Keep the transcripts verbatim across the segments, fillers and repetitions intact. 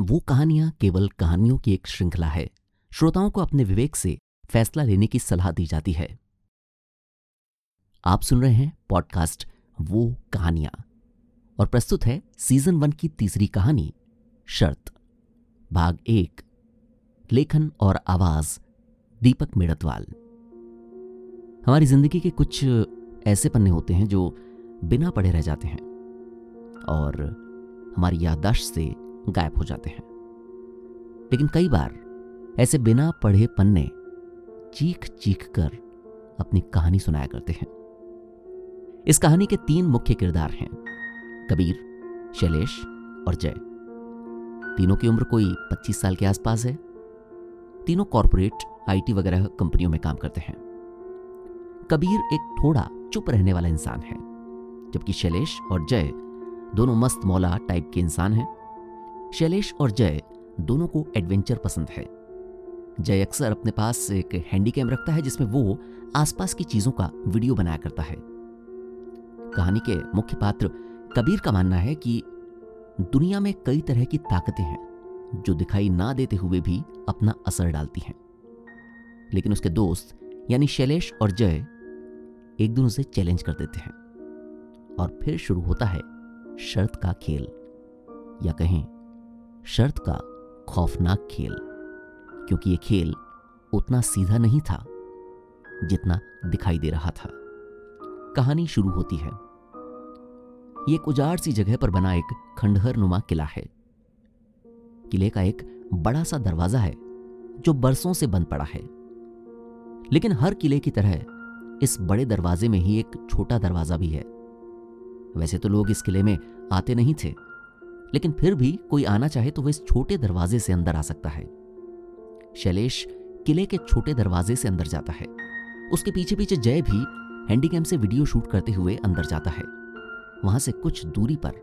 वो कहानियां केवल कहानियों की एक श्रृंखला है। श्रोताओं को अपने विवेक से फैसला लेने की सलाह दी जाती है। आप सुन रहे हैं पॉडकास्ट वो कहानियां, और प्रस्तुत है सीजन वन की तीसरी कहानी शर्त, भाग एक। लेखन और आवाज दीपक मेड़तवाल। हमारी जिंदगी के कुछ ऐसे पन्ने होते हैं जो बिना पढ़े रह जाते हैं और हमारी याददाश्त से गायब हो जाते हैं, लेकिन कई बार ऐसे बिना पढ़े पन्ने चीख चीख कर अपनी कहानी सुनाया करते हैं। इस कहानी के तीन मुख्य किरदार हैं, कबीर, शैलेश और जय। तीनों की उम्र कोई पच्चीस साल के आसपास है। तीनों कॉरपोरेट, आईटी वगैरह कंपनियों में काम करते हैं। कबीर एक थोड़ा चुप रहने वाला इंसान है, जबकि शैलेश और जय दोनों मस्त मौला टाइप के इंसान हैं। शैलेश और जय दोनों को एडवेंचर पसंद है। जय अक्सर अपने पास एक हैंडी कैम रखता है जिसमें वो आसपास की चीजों का वीडियो बनाया करता है। कहानी के मुख्य पात्र कबीर का मानना है कि दुनिया में कई तरह की ताकतें हैं जो दिखाई ना देते हुए भी अपना असर डालती हैं, लेकिन उसके दोस्त यानी शैलेश और जय एक दिन उसे चैलेंज कर देते हैं और फिर शुरू होता है शर्त का खेल, या कहें शर्त का खौफनाक खेल, क्योंकि ये खेल उतना सीधा नहीं था जितना दिखाई दे रहा था। कहानी शुरू होती है। ये एक उजाड़ सी जगह पर बना एक खंडहर नुमा किला है। किले का एक बड़ा सा दरवाजा है जो बरसों से बंद पड़ा है, लेकिन हर किले की तरह इस बड़े दरवाजे में ही एक छोटा दरवाजा भी है। वैसे तो लोग इस किले में आते नहीं थे, लेकिन फिर भी कोई आना चाहे तो वह इस छोटे दरवाजे से अंदर आ सकता है। शैलेश किले के छोटे दरवाजे से अंदर जाता है। उसके पीछे पीछे जय भी हैंडीकैम से वीडियो शूट करते हुए अंदर जाता है। वहां से कुछ दूरी पर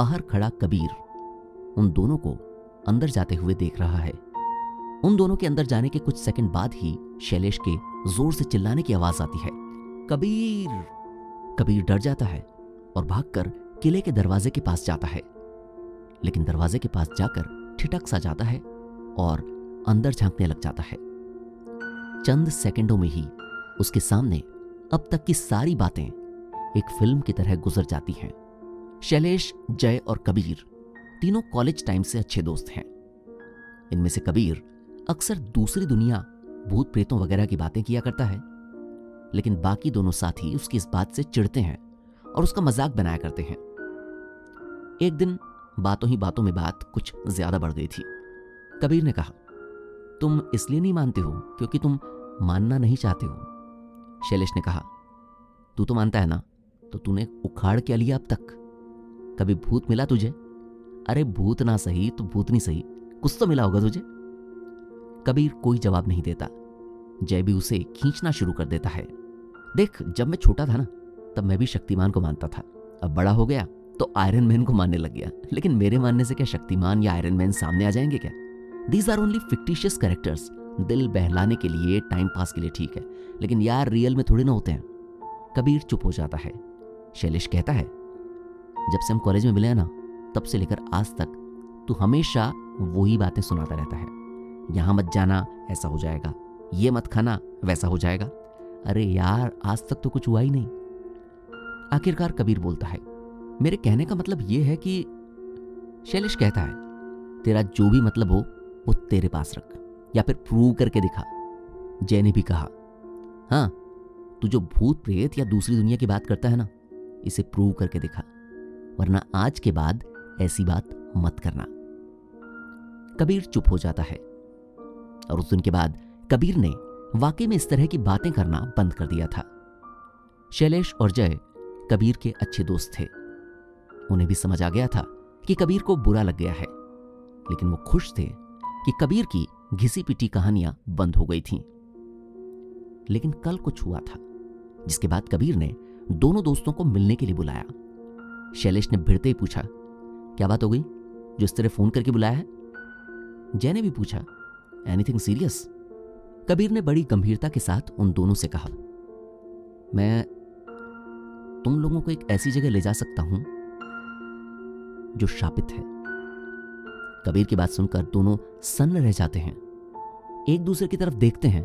बाहर खड़ा कबीर उन दोनों को अंदर जाते हुए देख रहा है। उन दोनों के अंदर जाने के कुछ सेकंड बाद ही शैलेश के जोर से चिल्लाने की आवाज आती है, कबीर! कबीर डर जाता है और भागकर किले के दरवाजे के पास जाता है, लेकिन दरवाजे के पास जाकर ठिठक सा जाता है और अंदर झांकने लग जाता है। चंद सेकंडों में ही उसके सामने अब तक की सारी बातें एक फिल्म की तरह गुजर जाती हैं। शैलेश, जय और कबीर तीनों कॉलेज टाइम से अच्छे दोस्त हैं। इनमें से कबीर अक्सर दूसरी दुनिया, भूत प्रेतों वगैरह की बातें किया करता है, लेकिन बाकी दोनों साथी उसकी इस बात से चिढ़ते हैं और उसका मजाक बनाया करते हैं। एक दिन बातों ही बातों में बात कुछ ज्यादा बढ़ गई थी। कबीर ने कहा, तुम इसलिए नहीं मानते हो क्योंकि तुम मानना नहीं चाहते हो। शैलेश ने कहा, तू तो मानता है ना, तो तूने उखाड़ क्या लिया अब तक? कभी भूत मिला तुझे? अरे भूत ना सही तो भूतनी सही, कुछ तो मिला होगा तुझे। कबीर कोई जवाब नहीं देता। जय भी उसे खींचना शुरू कर देता है। देख, जब मैं छोटा था ना तब मैं भी शक्तिमान को मानता था, अब बड़ा हो गया तो आयरन मैन को मानने लग गया। लेकिन मेरे मानने से क्या शक्तिमान या आयरन मैन सामने आ जाएंगे क्या? These are only fictitious characters, दिल बहलाने के लिए, टाइम पास के लिए, ठीक है, लेकिन यार रियल में थोड़ी ना होते हैं। कबीर चुप हो जाता है। शैलेश कहता है, जब से हम कॉलेज में मिले हैं ना तब से लेकर आज तक तू हमेशा वही बातें सुनाता रहता है, यहां मत जाना ऐसा हो जाएगा, ये मत खाना वैसा हो जाएगा। अरे यार आज तक तो कुछ हुआ ही नहीं। आखिरकार कबीर बोलता है, मेरे कहने का मतलब ये है कि, शैलेश कहता है, तेरा जो भी मतलब हो वो तेरे पास रख या फिर प्रूव करके दिखा। जय ने भी कहा, हाँ तू जो भूत प्रेत या दूसरी दुनिया की बात करता है ना, इसे प्रूव करके दिखा, वरना आज के बाद ऐसी बात मत करना। कबीर चुप हो जाता है और उस दिन के बाद कबीर ने वाकई में इस तरह की बातें करना बंद कर दिया था। शैलेश और जय कबीर के अच्छे दोस्त थे। उन्हें भी समझ आ गया था कि कबीर को बुरा लग गया है, लेकिन वो खुश थे कि कबीर की घिसी पिटी कहानियां बंद हो गई थीं। लेकिन कल कुछ हुआ था जिसके बाद कबीर ने दोनों दोस्तों को मिलने के लिए बुलाया। शैलेश ने भिड़ते ही पूछा, क्या बात हो गई जो इस तरह फोन करके बुलाया है? जय ने भी पूछा, एनीथिंग सीरियस? कबीर ने बड़ी गंभीरता के साथ उन दोनों से कहा, मैं तुम लोगों को एक ऐसी जगह ले जा सकता हूं जो शापित है। कबीर की बात सुनकर दोनों सन्न रह जाते हैं, एक दूसरे की तरफ देखते हैं,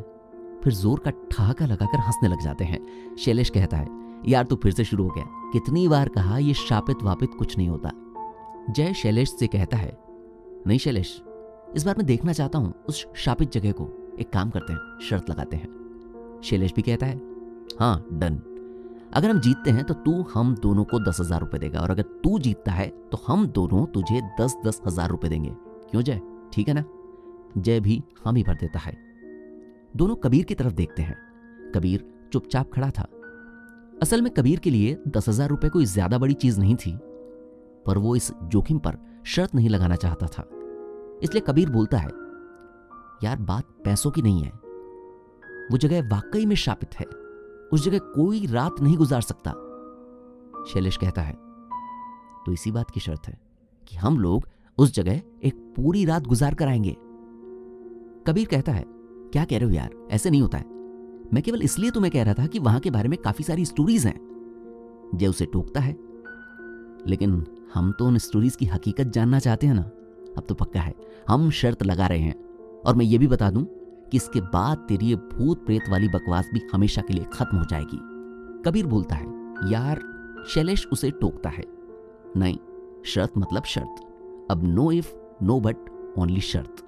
फिर जोर का ठहाका लगाकर हंसने लग जाते हैं। शैलेश कहता है, यार तू फिर से शुरू हो गया, कितनी बार कहा ये शापित वापित कुछ नहीं होता। जय शैलेश से कहता है, नहीं शैलेश, इस बार मैं देखना चाहता हूँ उस शापित जगह को, एक काम करते हैं, शर्त लगाते हैं। शैलेश भी कहता है, हाँ डन, अगर हम जीतते हैं तो तू हम दोनों को दस हजार रुपये देगा, और अगर तू जीतता है तो हम दोनों तुझे दस दस हजार रुपये देंगे, क्यों जय, ठीक है ना। जय भी हामी भर देता है। दोनों कबीर की तरफ देखते हैं, कबीर चुपचाप खड़ा था। असल में कबीर के लिए दस हजार रुपये कोई ज्यादा बड़ी चीज नहीं थी, पर वो इस जोखिम पर शर्त नहीं लगाना चाहता था, इसलिए कबीर बोलता है, यार बात पैसों की नहीं है, वो जगह वाकई में शापित है, उस जगह कोई रात नहीं गुजार सकता। शैलेश कहता है, तो इसी बात की शर्त है कि हम लोग उस जगह एक पूरी रात गुजार कराएंगे। कबीर कहता है, क्या कह रहे हो यार, ऐसे नहीं होता है, मैं केवल इसलिए तुम्हें कह रहा था कि वहां के बारे में काफी सारी स्टोरीज हैं। जय उसे टोकता है, लेकिन हम तो उन स्टोरीज की हकीकत जानना चाहते हैं ना। अब तो पक्का है, हम शर्त लगा रहे हैं, और मैं ये भी बता दूं कि इसके बाद तेरी ये भूत प्रेत वाली बकवास भी हमेशा के लिए खत्म हो जाएगी। कबीर बोलता है, यार। शैलेश उसे टोकता है, नहीं, शर्त मतलब शर्त, अब no if no but only शर्त।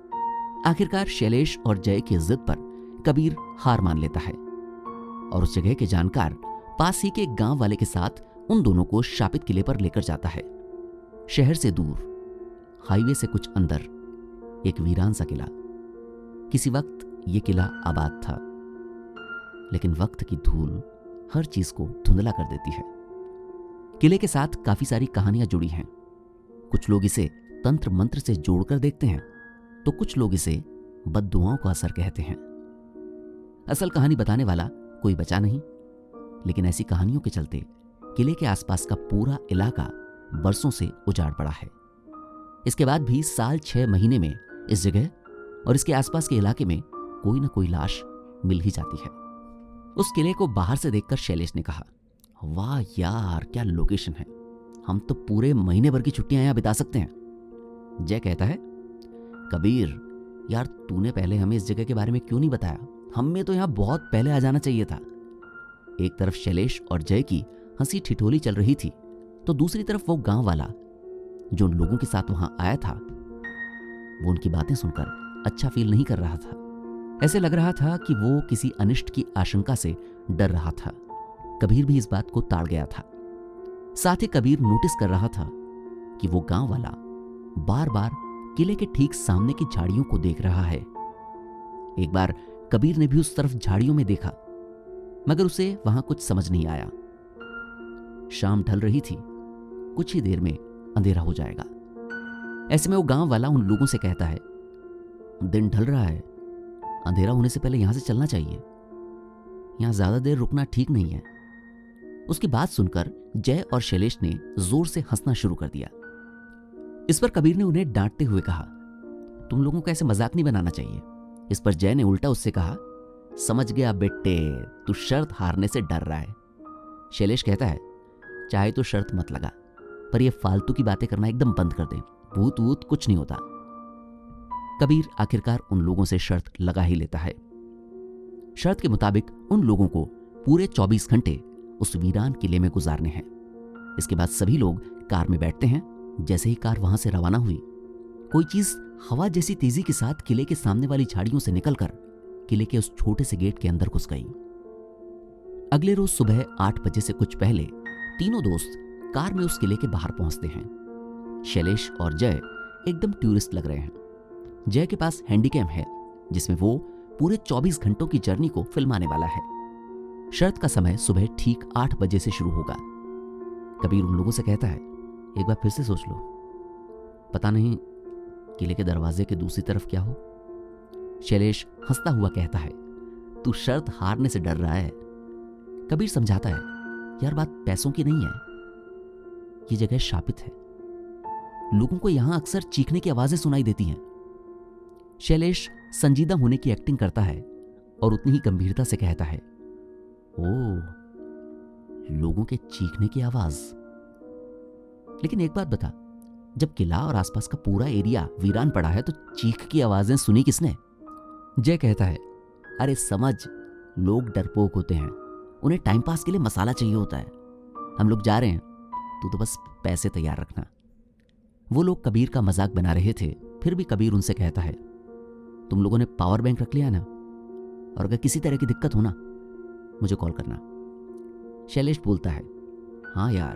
आखिरकार शैलेश और जय की जिद पर कबीर हार मान लेता है, और उस जगह के जानकार पास ही के गांव वाले के साथ उन दोनों को शापित किले पर लेकर जाता है। शहर से दूर, हाईवे से कुछ अंदर, एक वीरान सा किला। किसी वक्त ये किला आबाद था, लेकिन वक्त की धूल हर चीज को धुंधला कर देती है। किले के साथ काफी सारी कहानियां जुड़ी हैं। कुछ लोग इसे तंत्र मंत्र से जोड़कर देखते हैं, तो कुछ लोग इसे बद्दुआओं का असर कहते हैं। असल कहानी बताने वाला कोई बचा नहीं, लेकिन ऐसी कहानियों के चलते किले के आसपास का पूरा इलाका बरसों से उजाड़ पड़ा है। इसके बाद भी साल छह महीने में इस जगह और इसके आसपास के इलाके में कोई ना कोई लाश मिल ही जाती है। उस किले को बाहर से देखकर शैलेश ने कहा, वाह यार क्या लोकेशन है, हम तो पूरे महीने भर की छुट्टियां यहां बिता सकते हैं। जय कहता है, कबीर यार तूने पहले हमें इस जगह के बारे में क्यों नहीं बताया, हमें तो यहां बहुत पहले आ जाना चाहिए था। एक तरफ शैलेश और जय की हंसी ठिठोली चल रही थी, तो दूसरी तरफ वो गांव वाला जो उन लोगों के साथ वहां आया था, वो उनकी बातें सुनकर अच्छा फील नहीं कर रहा था। ऐसे लग रहा था कि वो किसी अनिष्ट की आशंका से डर रहा था। कबीर भी इस बात को ताड़ गया था। साथ ही कबीर नोटिस कर रहा था कि वो गांव वाला बार बार किले के ठीक सामने की झाड़ियों को देख रहा है। एक बार कबीर ने भी उस तरफ झाड़ियों में देखा, मगर उसे वहां कुछ समझ नहीं आया। शाम ढल रही थी, कुछ ही देर में अंधेरा हो जाएगा। ऐसे में वो गांव वाला उन लोगों से कहता है, दिन ढल रहा है, अंधेरा होने से पहले यहां से चलना चाहिए, यहां ज्यादा देर रुकना ठीक नहीं है। उसकी बात सुनकर जय और शैलेश ने जोर से हंसना शुरू कर दिया। इस पर कबीर ने उन्हें डांटते हुए कहा, तुम लोगों को ऐसे मजाक नहीं बनाना चाहिए। इस पर जय ने उल्टा उससे कहा, समझ गया बेटे, तू शर्त हारने से डर रहा है। शैलेश कहता है, चाहे तो शर्त मत लगा, पर यह फालतू की बातें करना एकदम बंद कर दे, भूत वूत कुछ नहीं होता। कबीर आखिरकार उन लोगों से शर्त लगा ही लेता है। शर्त के मुताबिक उन लोगों को पूरे चौबीस घंटे उस वीरान किले में गुजारने हैं। इसके बाद सभी लोग कार में बैठते हैं। जैसे ही कार वहां से रवाना हुई, कोई चीज हवा जैसी तेजी के साथ किले के सामने वाली झाड़ियों से निकलकर किले के उस छोटे से गेट के अंदर घुस गई। अगले रोज सुबह आठ बजे से कुछ पहले तीनों दोस्त कार में उस किले के बाहर पहुंचते हैं। शैलेश और जय एकदम टूरिस्ट लग रहे हैं। जय के पास हैंडीकैम है, जिसमें वो पूरे चौबीस घंटों की जर्नी को फिल्माने वाला है। शर्त का समय सुबह ठीक आठ बजे से शुरू होगा। कबीर उन लोगों से कहता है, एक बार फिर से सोच लो, पता नहीं किले के दरवाजे के दूसरी तरफ क्या हो। शैलेश हंसता हुआ कहता है, तू शर्त हारने से डर रहा है। कबीर समझाता है, यार बात पैसों की नहीं है, ये जगह शापित है, लोगों को यहां अक्सर चीखने की आवाजें सुनाई देती हैं। शैलेश संजीदा होने की एक्टिंग करता है और उतनी ही गंभीरता से कहता है, ओ लोगों के चीखने की आवाज, लेकिन एक बात बता, जब किला और आसपास का पूरा एरिया वीरान पड़ा है तो चीख की आवाजें सुनी किसने? जय कहता है, अरे समझ, लोग डरपोक होते हैं, उन्हें टाइम पास के लिए मसाला चाहिए होता है। हम लोग जा रहे हैं, तू तो बस पैसे तैयार रखना। वो लोग कबीर का मजाक बना रहे थे, फिर भी कबीर उनसे कहता है, तुम लोगों ने पावर बैंक रख लिया ना, और अगर किसी तरह की दिक्कत हो ना मुझे कॉल करना। शैलेश बोलता है, हाँ यार,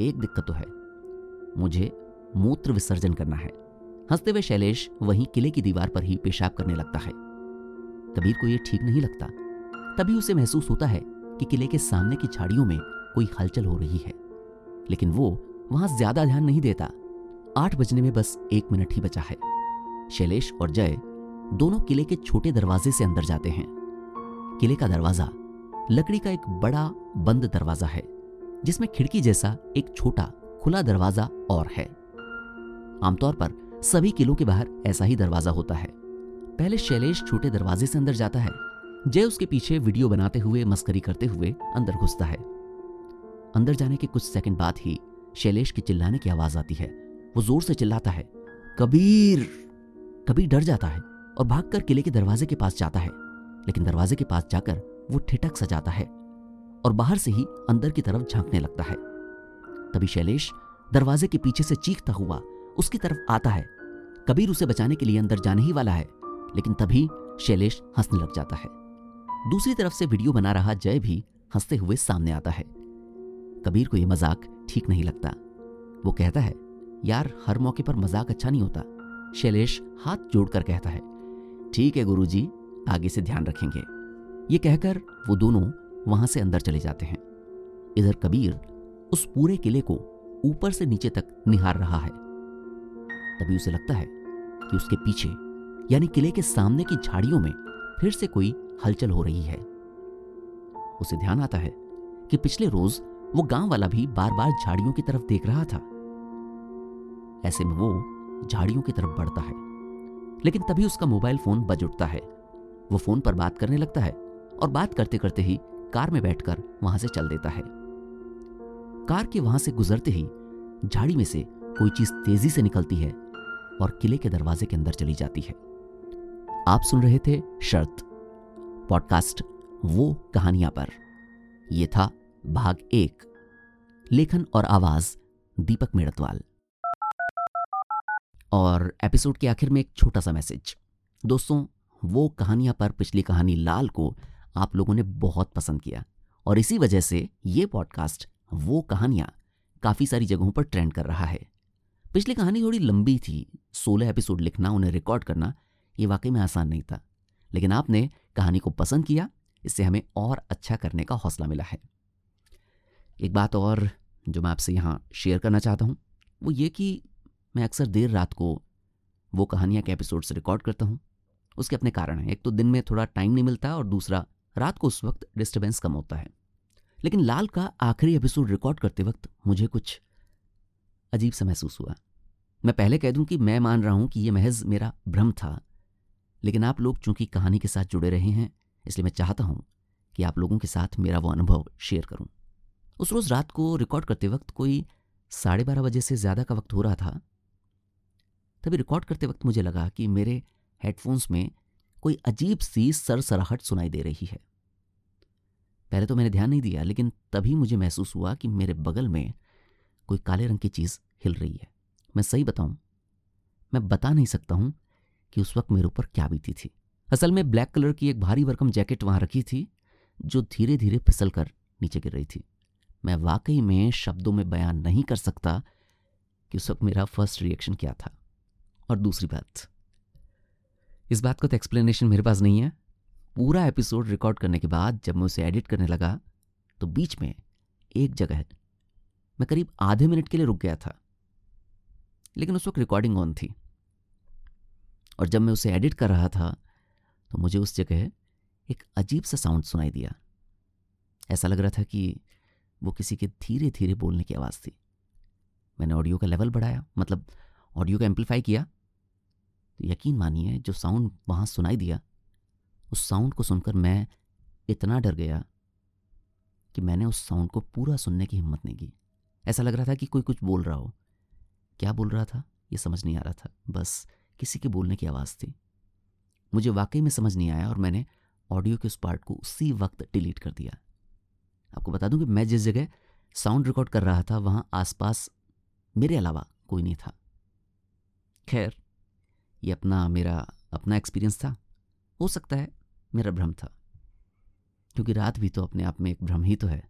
एक दिक्कत तो है, मुझे मूत्र विसर्जन करना है। हंसते हुए शैलेश वहीं किले की दीवार पर ही पेशाब करने लगता है। कबीर को यह ठीक नहीं लगता। तभी उसे महसूस होता है कि किले के सामने की झाड़ियों में कोई हलचल हो रही है, लेकिन वो वहां ज्यादा ध्यान नहीं देता। आठ बजने में बस एक मिनट ही बचा है। शैलेश और जय दोनों किले के छोटे दरवाजे से अंदर जाते हैं। किले का दरवाजा लकड़ी का एक बड़ा बंद दरवाजा है, जिसमें खिड़की जैसा एक छोटा खुला दरवाजा और है। आमतौर पर सभी किलों के बाहर ऐसा ही दरवाजा होता है। पहले शैलेश छोटे दरवाजे से अंदर जाता है, जय उसके पीछे वीडियो बनाते हुए मस्करी करते हुए अंदर घुसता है। अंदर जाने के कुछ सेकंड बाद ही शैलेश की चिल्लाने की आवाज आती है। वो जोर से चिल्लाता है, कबीर! कबीर डर जाता है और भागकर किले के दरवाजे के पास जाता है, लेकिन दरवाजे के पास जाकर वो ठिठक सा जाता है और बाहर से ही अंदर की तरफ झांकने लगता है। तभी शैलेश दरवाजे के पीछे से चीखता हुआ उसकी तरफ आता है। कबीर उसे बचाने के लिए अंदर जाने ही वाला है, लेकिन तभी शैलेश हंसने लग जाता है। दूसरी तरफ से वीडियो बना रहा जय भी हंसते हुए सामने आता है। कबीर को यह मजाक ठीक नहीं लगता। वो कहता है, यार हर मौके पर मजाक अच्छा नहीं होता। शैलेश हाथ जोड़कर कहता है, ठीक है गुरुजी, आगे से ध्यान रखेंगे। ये कहकर वो दोनों वहां से अंदर चले जाते हैं। इधर कबीर उस पूरे किले को ऊपर से नीचे तक निहार रहा है। तभी उसे लगता है कि उसके पीछे यानी किले के सामने की झाड़ियों में फिर से कोई हलचल हो रही है। उसे ध्यान आता है कि पिछले रोज वो गांव वाला भी बार बार झाड़ियों की तरफ देख रहा था। ऐसे में वो झाड़ियों की तरफ बढ़ता है, लेकिन तभी उसका मोबाइल फोन बज उठता है। वो फोन पर बात करने लगता है और बात करते करते ही कार में बैठकर वहां से चल देता है। कार के वहां से गुजरते ही झाड़ी में से कोई चीज तेजी से निकलती है और किले के दरवाजे के अंदर चली जाती है। आप सुन रहे थे शर्त पॉडकास्ट वो कहानियां पर। यह था भाग एक। लेखन और आवाज दीपक मेड़तवाल। और एपिसोड के आखिर में एक छोटा सा मैसेज। दोस्तों, वो कहानियां पर पिछली कहानी लाल को आप लोगों ने बहुत पसंद किया और इसी वजह से ये पॉडकास्ट वो कहानियां काफ़ी सारी जगहों पर ट्रेंड कर रहा है। पिछली कहानी थोड़ी लंबी थी, सोलह एपिसोड लिखना, उन्हें रिकॉर्ड करना, ये वाकई में आसान नहीं था, लेकिन आपने कहानी को पसंद किया, इससे हमें और अच्छा करने का हौसला मिला है। एक बात और जो मैं आपसे यहाँ शेयर करना चाहता हूँ वो ये कि मैं अक्सर देर रात को वो कहानियाँ के एपिसोड्स रिकॉर्ड करता हूँ। उसके अपने कारण हैं, एक तो दिन में थोड़ा टाइम नहीं मिलता और दूसरा रात को उस वक्त डिस्टर्बेंस कम होता है। लेकिन लाल का आखिरी एपिसोड रिकॉर्ड करते वक्त मुझे कुछ अजीब सा महसूस हुआ। मैं पहले कह दूं कि मैं मान रहा हूं कि यह महज मेरा भ्रम था, लेकिन आप लोग चूंकि कहानी के साथ जुड़े रहे हैं, इसलिए मैं चाहता हूं कि आप लोगों के साथ मेरा वो अनुभव शेयर करूं। उस रोज़ रात को रिकॉर्ड करते वक्त कोई साढ़े बारह बजे से ज़्यादा का वक्त हो रहा था। तभी रिकॉर्ड करते वक्त मुझे लगा कि मेरे हेडफोन्स में कोई अजीब सी सरसराहट सुनाई दे रही है। पहले तो मैंने ध्यान नहीं दिया, लेकिन तभी मुझे महसूस हुआ कि मेरे बगल में कोई काले रंग की चीज़ हिल रही है। मैं सही बताऊं, मैं बता नहीं सकता हूं कि उस वक्त मेरे ऊपर क्या बीती थी। असल में ब्लैक कलर की एक भारी भरकम जैकेट वहां रखी थी जो धीरे धीरे फिसल कर नीचे गिर रही थी। मैं वाकई में शब्दों में बयान नहीं कर सकता कि उस वक्त मेरा फर्स्ट रिएक्शन क्या था। और दूसरी बात, इस बात का तो एक्सप्लेनेशन मेरे पास नहीं है। पूरा एपिसोड रिकॉर्ड करने के बाद जब मैं उसे एडिट करने लगा तो बीच में एक जगह मैं करीब आधे मिनट के लिए रुक गया था, लेकिन उस वक्त रिकॉर्डिंग ऑन थी। और जब मैं उसे एडिट कर रहा था तो मुझे उस जगह एक अजीब सा साउंड सुनाई दिया। ऐसा लग रहा था कि वो किसी के धीरे धीरे बोलने की आवाज़ थी। मैंने ऑडियो का लेवल बढ़ाया, मतलब ऑडियो का एम्पलीफाई किया। तो यकीन मानिए, जो साउंड वहाँ सुनाई दिया, उस साउंड को सुनकर मैं इतना डर गया कि मैंने उस साउंड को पूरा सुनने की हिम्मत नहीं की। ऐसा लग रहा था कि कोई कुछ बोल रहा हो, क्या बोल रहा था ये समझ नहीं आ रहा था, बस किसी के बोलने की आवाज़ थी। मुझे वाकई में समझ नहीं आया और मैंने ऑडियो के उस पार्ट को उसी वक्त डिलीट कर दिया। आपको बता दूं कि मैं जिस जगह साउंड रिकॉर्ड कर रहा था वहाँ आसपास मेरे अलावा कोई नहीं था। खैर, ये अपना मेरा अपना एक्सपीरियंस था, हो सकता है मेरा भ्रम था, क्योंकि रात भी तो अपने आप में एक भ्रम ही तो है।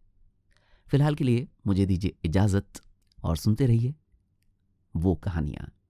फिलहाल के लिए मुझे दीजिए इजाज़त और सुनते रहिए वो कहानियाँ।